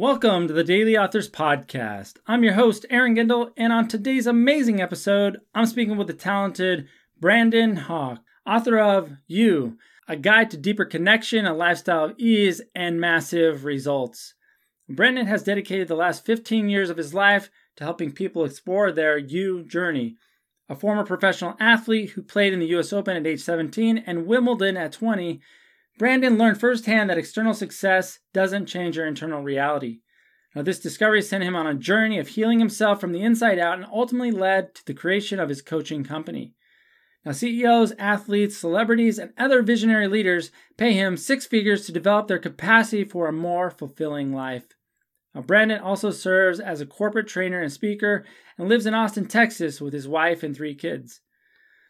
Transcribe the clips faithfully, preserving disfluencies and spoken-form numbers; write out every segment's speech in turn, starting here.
Welcome to the Daily Authors Podcast. I'm your host, Aaron Gindel, and on today's amazing episode, I'm speaking with the talented Brandon Hawk, author of You, A Guide to Deeper Connection, A Lifestyle of Ease, and Massive Results. Brandon has dedicated the last fifteen years of his life to helping people explore their You journey. A former professional athlete who played in the U S Open at age seventeen and Wimbledon at twenty, Brandon learned firsthand that external success doesn't change your internal reality. Now, this discovery sent him on a journey of healing himself from the inside out and ultimately led to the creation of his coaching company. Now, C E Os, athletes, celebrities, and other visionary leaders pay him six figures to develop their capacity for a more fulfilling life. Now, Brandon also serves as a corporate trainer and speaker and lives in Austin, Texas with his wife and three kids.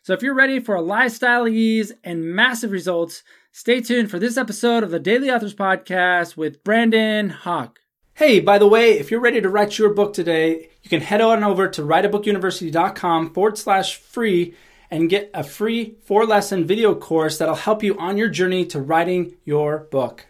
So if you're ready for a lifestyle of ease and massive results, stay tuned for this episode of the Daily Authors Podcast with Brandon Hawk. Hey, by the way, if you're ready to write your book today, you can head on over to write a book university dot com forward slash free and get a free four-lesson video course that'll help you on your journey to writing your book.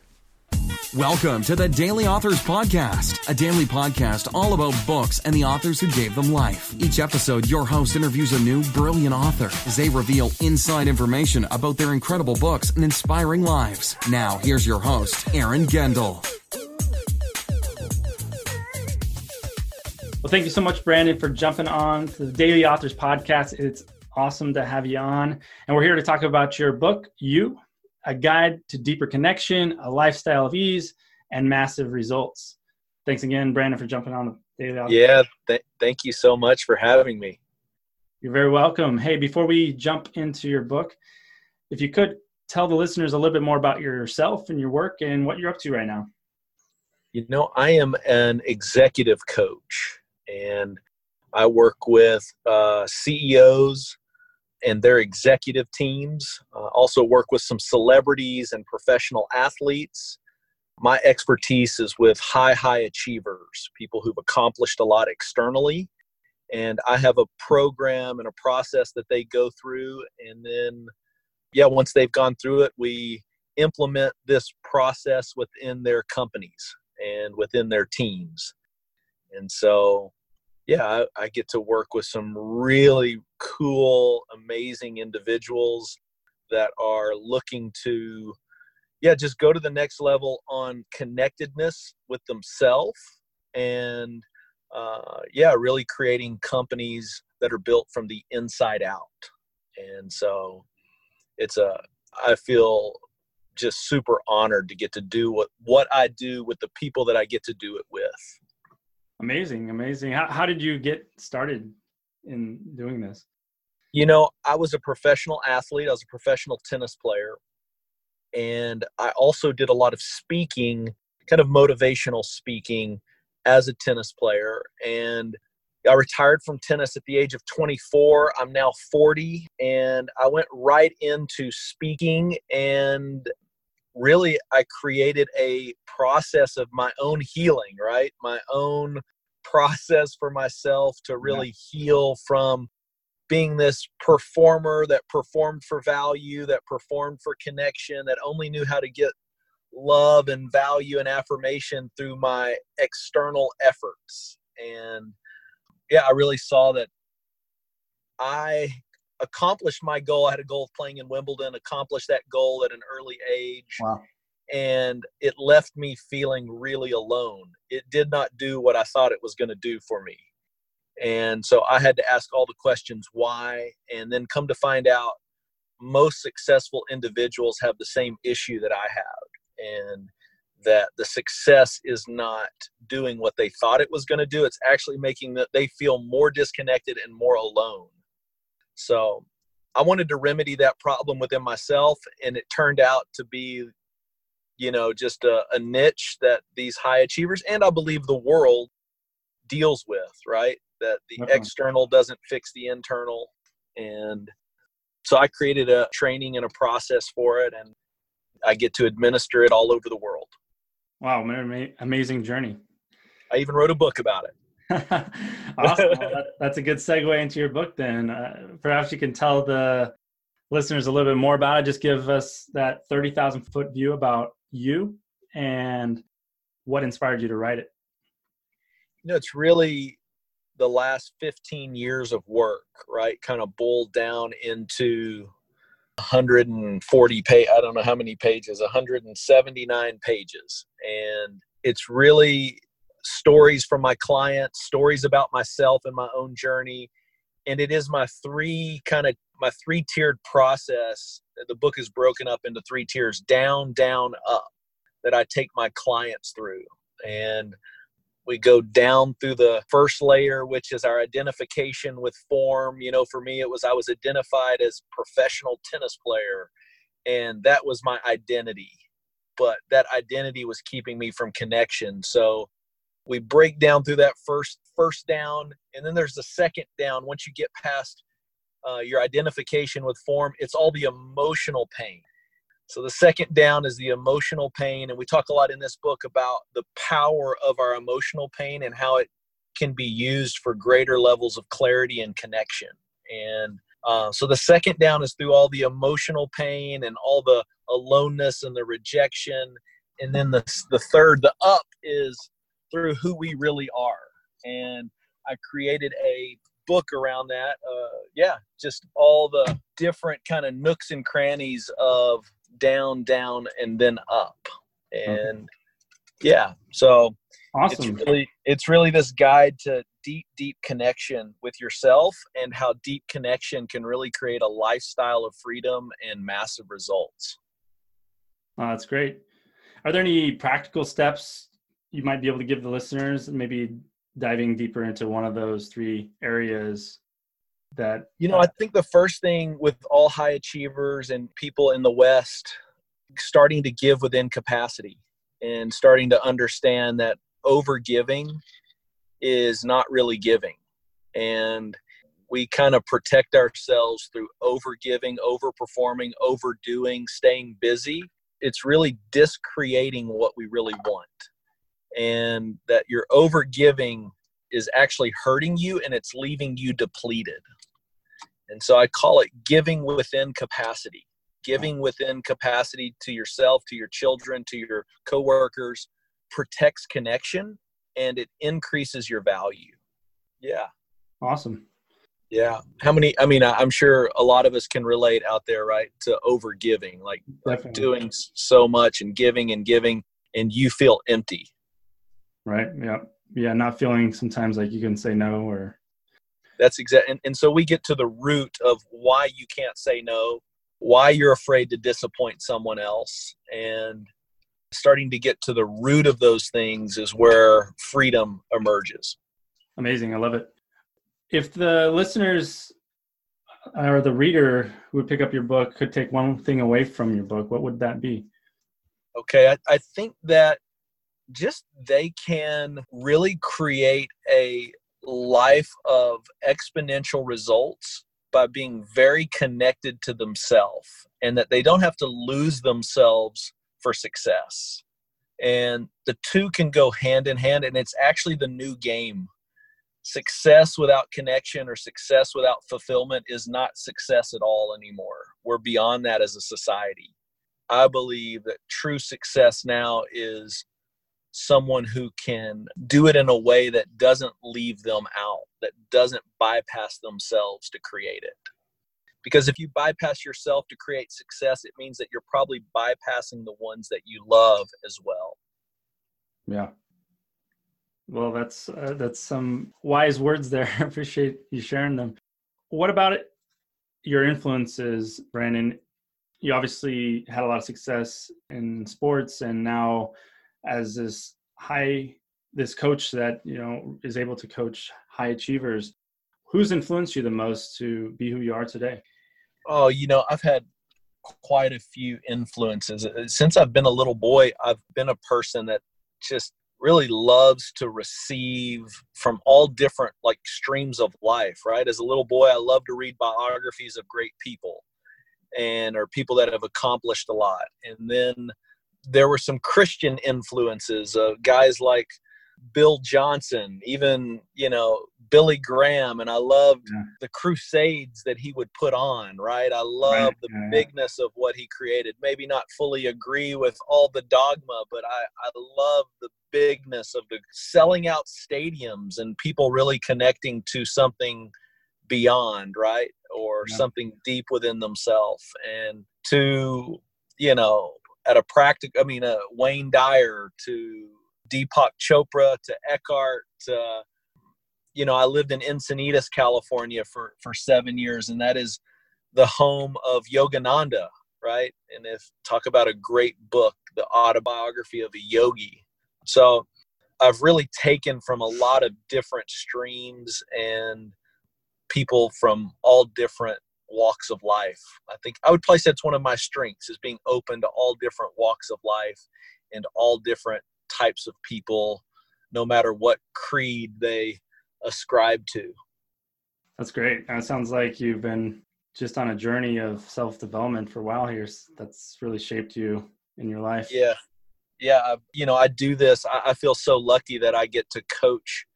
Welcome to the Daily Authors Podcast, a daily podcast all about books and the authors who gave them life. Each episode, your host interviews a new, brilliant author as they reveal inside information about their incredible books and inspiring lives. Now, here's your host, Aaron Gindel. Well, thank you so much, Brandon, for jumping on to the Daily Authors Podcast. It's awesome to have you on. And we're here to talk about your book, You, A Guide to Deeper Connection, A Lifestyle of Ease, and Massive Results. Thanks again, Brandon, for jumping on the Daily Authors. Yeah, th- thank you so much for having me. You're very welcome. Hey, before we jump into your book, if you could tell the listeners a little bit more about yourself and your work and what you're up to right now. You know, I am an executive coach, and I work with uh, C E Os, and their executive teams. Uh, also work with some celebrities and professional athletes. My expertise is with high, high achievers, people who've accomplished a lot externally. And I have a program and a process that they go through. And then, yeah, once they've gone through it, we implement this process within their companies and within their teams. And so, yeah, I, I get to work with some really cool, amazing individuals that are looking to, yeah, just go to the next level on connectedness with themselves and, uh, yeah, really creating companies that are built from the inside out. And so it's a, I feel just super honored to get to do what, what I do with the people that I get to do it with. Amazing, amazing. How, how did you get started in doing this? You know, I was a professional athlete. I was a professional tennis player. And I also did a lot of speaking, kind of motivational speaking as a tennis player. And I retired from tennis at the age of twenty-four. I'm now forty. And I went right into speaking. And really, I created a process of my own healing, right? My own process for myself to really yeah. heal from being this performer that performed for value, that performed for connection, that only knew how to get love and value and affirmation through my external efforts. And yeah, I really saw that I accomplished my goal. I had a goal of playing in Wimbledon, accomplished that goal at an early age. Wow. And it left me feeling really alone. It did not do what I thought it was going to do for me. And so I had to ask all the questions why, and then come to find out most successful individuals have the same issue that I have, and that the success is not doing what they thought it was going to do. It's actually making that they feel more disconnected and more alone. So I wanted to remedy that problem within myself, and it turned out to be, you know, just a, a niche that these high achievers, and I believe the world, deals with, right? That the okay. external doesn't fix the internal. And so I created a training and a process for it, and I get to administer it all over the world. Wow, man, amazing journey. I even wrote a book about it. Awesome. Well, that, that's a good segue into your book then. Uh, perhaps you can tell the listeners a little bit more about it. Just give us that thirty thousand foot view about You and what inspired you to write it? You know, it's really the last fifteen years of work, right? Kind of boiled down into one hundred forty pages, I don't know how many pages, one hundred seventy-nine pages. And it's really stories from my clients, stories about myself and my own journey. And it is my three kind of, my three tiered process. The book is broken up into three tiers, down, down, up, that I take my clients through. And we go down through the first layer, which is our identification with form. You know, for me, it was I was identified as professional tennis player, and that was my identity. But that identity was keeping me from connection. So we break down through that first first down, and then there's the second down. Once you get past uh, your identification with form, it's all the emotional pain. So the second down is the emotional pain. And we talk a lot in this book about the power of our emotional pain and how it can be used for greater levels of clarity and connection. And uh, so the second down is through all the emotional pain and all the aloneness and the rejection. And then the, the third, the up, is through who we really are. And I created a book around that. Uh, yeah, just all the different kind of nooks and crannies of down, down, and then up. And yeah, so awesome. It's really, it's really this guide to deep, deep connection with yourself and how deep connection can really create a lifestyle of freedom and massive results. Oh, that's great. Are there any practical steps you might be able to give the listeners, maybe diving deeper into one of those three areas? That, you know, I think the first thing with all high achievers and people in the West, starting to give within capacity and starting to understand that over giving is not really giving. And we kind of protect ourselves through over giving, over performing, overdoing, staying busy. It's really discreating what we really want. And that your over giving is actually hurting you, and it's leaving you depleted. And so I call it giving within capacity, giving within capacity to yourself, to your children, to your coworkers, protects connection, and it increases your value. Yeah. Awesome. Yeah. How many, I mean, I'm sure a lot of us can relate out there, right? To over giving, like Definitely. doing so much and giving and giving, and you feel empty. Right. Yeah. Yeah. Not feeling sometimes like you can say no, or. That's exactly. And, and so we get to the root of why you can't say no, why you're afraid to disappoint someone else. And starting to get to the root of those things is where freedom emerges. Amazing. I love it. If the listeners or the reader who would pick up your book could take one thing away from your book, what would that be? Okay. I, I think that just they can really create a life of exponential results by being very connected to themselves, and that they don't have to lose themselves for success. And the two can go hand in hand, and it's actually the new game. Success without connection or success without fulfillment is not success at all anymore. We're beyond that as a society. I believe that true success now is someone who can do it in a way that doesn't leave them out, that doesn't bypass themselves to create it. Because if you bypass yourself to create success, it means that you're probably bypassing the ones that you love as well. Yeah. Well, that's uh, that's some wise words there. I appreciate you sharing them. What about it, your influences, Brandon? You obviously had a lot of success in sports, and now as this high, this coach that, you know, is able to coach high achievers, who's influenced you the most to be who you are today? Oh, you know, I've had quite a few influences. Since I've been a little boy, I've been a person that just really loves to receive from all different like streams of life, right? As a little boy, I loved to read biographies of great people and or people that have accomplished a lot. And then there were some Christian influences, uh, guys like Bill Johnson, even, you know, Billy Graham, and I loved yeah. the crusades that he would put on, right? I love right. the yeah. bigness of what he created. Maybe not fully agree with all the dogma, but I, I love the bigness of the selling out stadiums and people really connecting to something beyond, right? Or yeah. something deep within themselves. And to, you know, at a practical, I mean, uh, Wayne Dyer, to Deepak Chopra, to Eckhart, uh, you know, I lived in Encinitas, California for, for seven years, and that is the home of Yogananda, right? And if talk about a great book, The Autobiography of a Yogi. So I've really taken from a lot of different streams and people from all different walks of life. I think I would place that's one of my strengths, is being open to all different walks of life and all different types of people, no matter what creed they ascribe to. That's great. It sounds like you've been just on a journey of self-development for a while here. That's really shaped you in your life. Yeah. Yeah. I, you know, I do this. I, I feel so lucky that I get to coach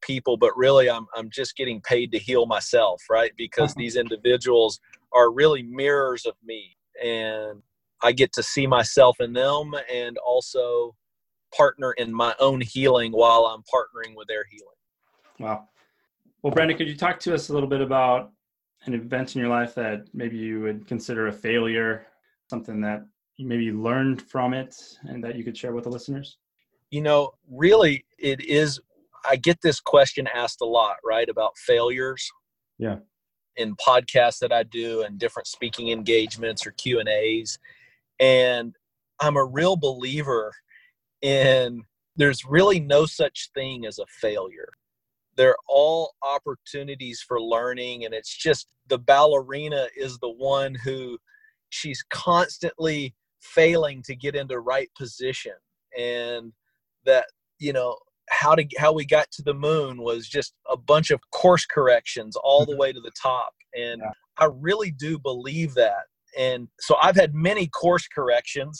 people, but really I'm, I'm just getting paid to heal myself, right? Because these individuals are really mirrors of me, and I get to see myself in them and also partner in my own healing while I'm partnering with their healing. Wow. Well, Brandon, could you talk to us a little bit about an event in your life that maybe you would consider a failure, something that maybe you learned from it and that you could share with the listeners? You know, really it is, I get this question asked a lot, right? About failures. Yeah. In podcasts that I do and different speaking engagements or Q and A's. And I'm a real believer in there's really no such thing as a failure. They're all opportunities for learning. And it's just the ballerina is the one who she's constantly failing to get into right position. And that, you know, how to, how we got to the moon was just a bunch of course corrections all the way to the top. And yeah. I really do believe that. And so I've had many course corrections,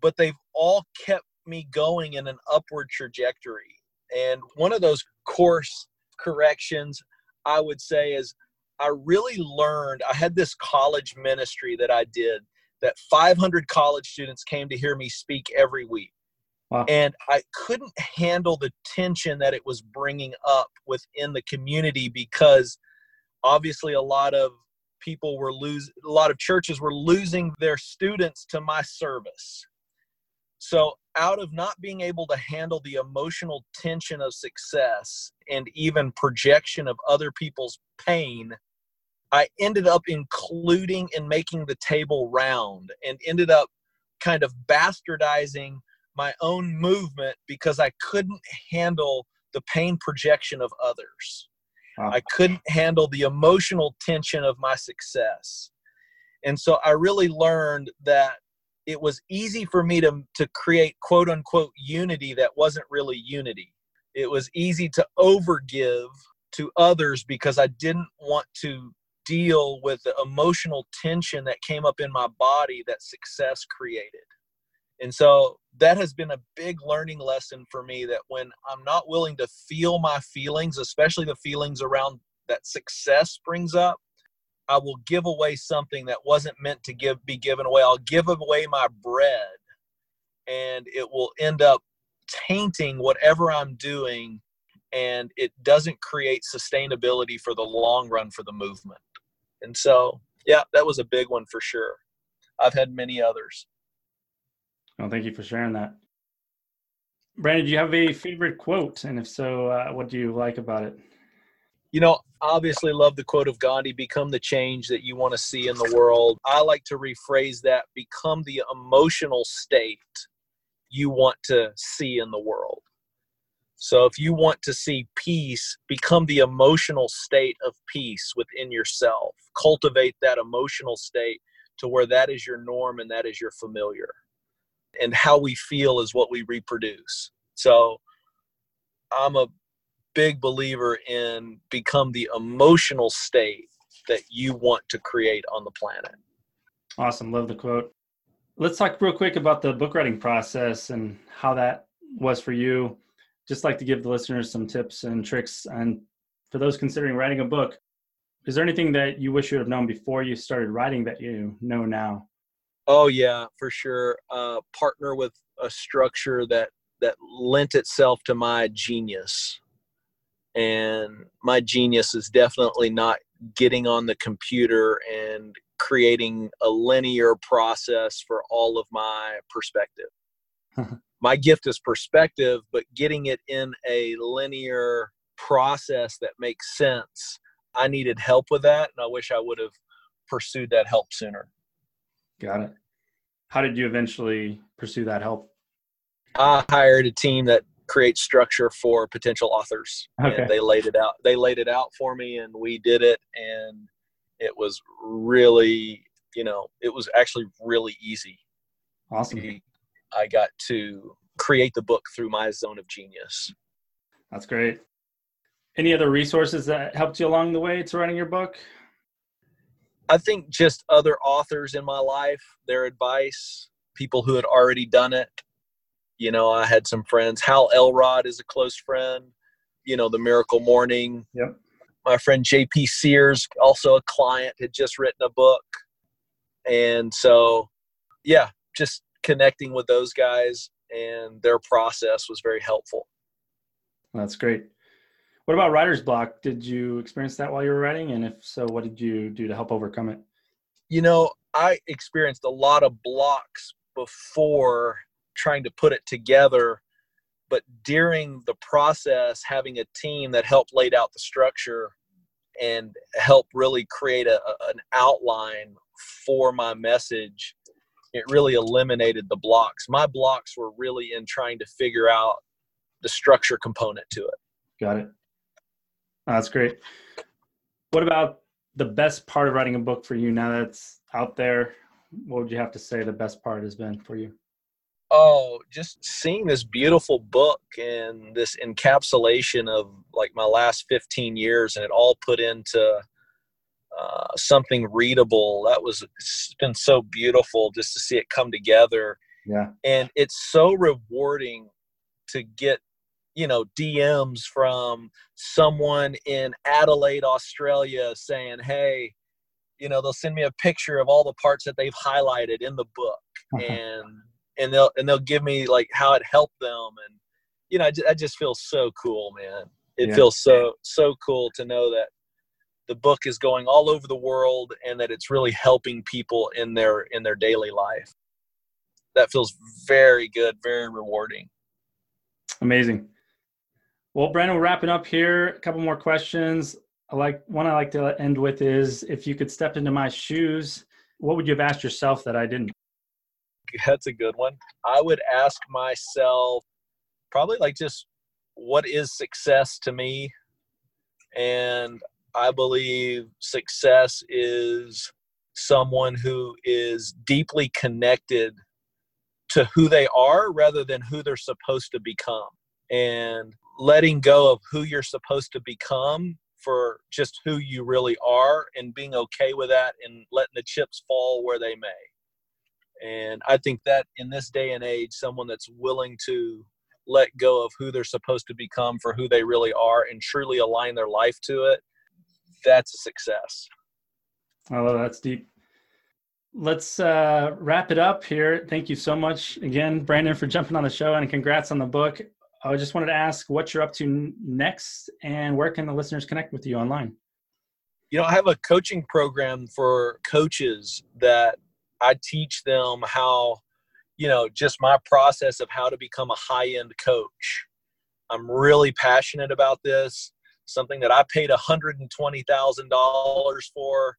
but they've all kept me going in an upward trajectory. And one of those course corrections, I would say, is I really learned, I had this college ministry that I did that five hundred college students came to hear me speak every week. Wow. And I couldn't handle the tension that it was bringing up within the community, because obviously a lot of people were losing, a lot of churches were losing their students to my service. So out of not being able to handle the emotional tension of success and even projection of other people's pain, I ended up including and making the table round, and ended up kind of bastardizing my own movement because I couldn't handle the pain projection of others. Wow. I couldn't handle the emotional tension of my success. And so I really learned that it was easy for me to, to create quote unquote unity that wasn't really unity. It was easy to overgive to others because I didn't want to deal with the emotional tension that came up in my body that success created. And so that has been a big learning lesson for me, that when I'm not willing to feel my feelings, especially the feelings around that success brings up, I will give away something that wasn't meant to give be given away. I'll give away my bread, and it will end up tainting whatever I'm doing, and it doesn't create sustainability for the long run for the movement. And so, yeah, that was a big one for sure. I've had many others. Well, thank you for sharing that. Brandon, do you have a favorite quote? And if so, uh, what do you like about it? You know, obviously love the quote of Gandhi, become the change that you want to see in the world. I like to rephrase that, become the emotional state you want to see in the world. So if you want to see peace, become the emotional state of peace within yourself. Cultivate that emotional state to where that is your norm and that is your familiar. And how we feel is what we reproduce. So I'm a big believer in become the emotional state that you want to create on the planet. Awesome. Love the quote. Let's talk real quick about the book writing process and how that was for you. just like to give the listeners some tips and tricks. And for those considering writing a book, is there anything that you wish you would have known before you started writing that you know now? Oh yeah, for sure. Uh, partner with a structure that, that lent itself to my genius. And my genius is definitely not getting on the computer and creating a linear process for all of my perspective. My gift is perspective, but getting it in a linear process that makes sense, I needed help with that, and I wish I would have pursued that help sooner. Got it. How did you eventually pursue that help? I hired a team that creates structure for potential authors. Okay. And they laid it out. They laid it out for me, and we did it. And it was really, you know, it was actually really easy. Awesome. I got to create the book through my zone of genius. That's great. Any other resources that helped you along the way to writing your book? I think just other authors in my life, their advice, people who had already done it. You know, I had some friends. Hal Elrod is a close friend. You know, The Miracle Morning. Yep. My friend J P Sears, also a client, had just written a book. And so, yeah, just connecting with those guys and their process was very helpful. That's great. What about writer's block? Did you experience that while you were writing? And if so, what did you do to help overcome it? You know, I experienced a lot of blocks before trying to put it together, but during the process, having a team that helped lay out the structure and help really create a, an outline for my message, it really eliminated the blocks. My blocks were really in trying to figure out the structure component to it. Got it. Oh, that's great. What about the best part of writing a book for you now that's out there? What would you have to say the best part has been for you? Oh, just seeing this beautiful book and this encapsulation of like my last fifteen years and it all put into uh, something readable. That was, it's been so beautiful just to see it come together. Yeah. And it's so rewarding to get, you know, D Ms from someone in Adelaide, Australia saying, hey, you know, they'll send me a picture of all the parts that they've highlighted in the book uh-huh. and, and they'll, and they'll give me like how it helped them. And, you know, I just, I just feel so cool, man. It yeah. feels so, so cool to know that the book is going all over the world and that it's really helping people in their, in their daily life. That feels very good. Very rewarding. Amazing. Well, Brandon, we're wrapping up here. A couple more questions. I like one I like to end with is, if you could step into my shoes, what would you have asked yourself that I didn't? That's a good one. I would ask myself probably like just what is success to me? And I believe success is someone who is deeply connected to who they are rather than who they're supposed to become. And letting go of who you're supposed to become for just who you really are and being okay with that and letting the chips fall where they may. And I think that in this day and age, someone that's willing to let go of who they're supposed to become for who they really are and truly align their life to it, that's a success. Oh, that's deep. Let's uh, wrap it up here. Thank you so much again, Brandon, for jumping on the show, and congrats on the book. I just wanted to ask what you're up to next and where can the listeners connect with you online? You know, I have a coaching program for coaches that I teach them how, you know, just my process of how to become a high-end coach. I'm really passionate about this, something that I paid one hundred twenty thousand dollars for.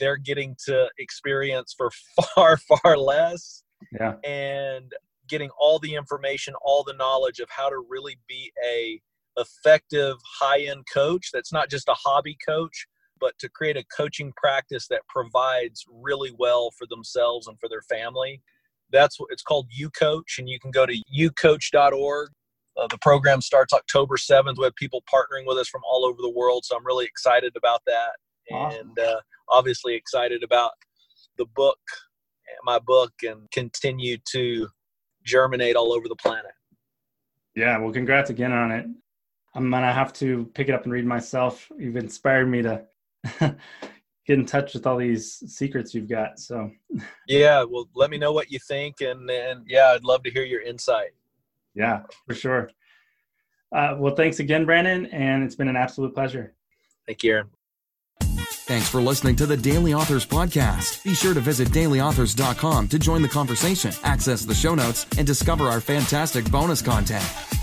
They're getting to experience for far, far less. Yeah. And getting all the information, all the knowledge of how to really be a effective high-end coach that's not just a hobby coach, but to create a coaching practice that provides really well for themselves and for their family. That's what it's called, YouCoach, and you can go to you coach dot org. Uh, the program starts October seventh. We have people partnering with us from all over the world, so I'm really excited about that. Awesome. And uh, obviously excited about the book, my book, and continue to germinate all over the planet. Yeah, well, congrats again on it. I'm going to have to pick it up and read myself. You've inspired me to get in touch with all these secrets you've got. So yeah, well, let me know what you think. And, and yeah, I'd love to hear your insight. Yeah, for sure. Uh, well, thanks again, Brandon. And it's been an absolute pleasure. Thank you, Aaron. Thanks for listening to the Daily Authors Podcast. Be sure to visit daily authors dot com to join the conversation, access the show notes, and discover our fantastic bonus content.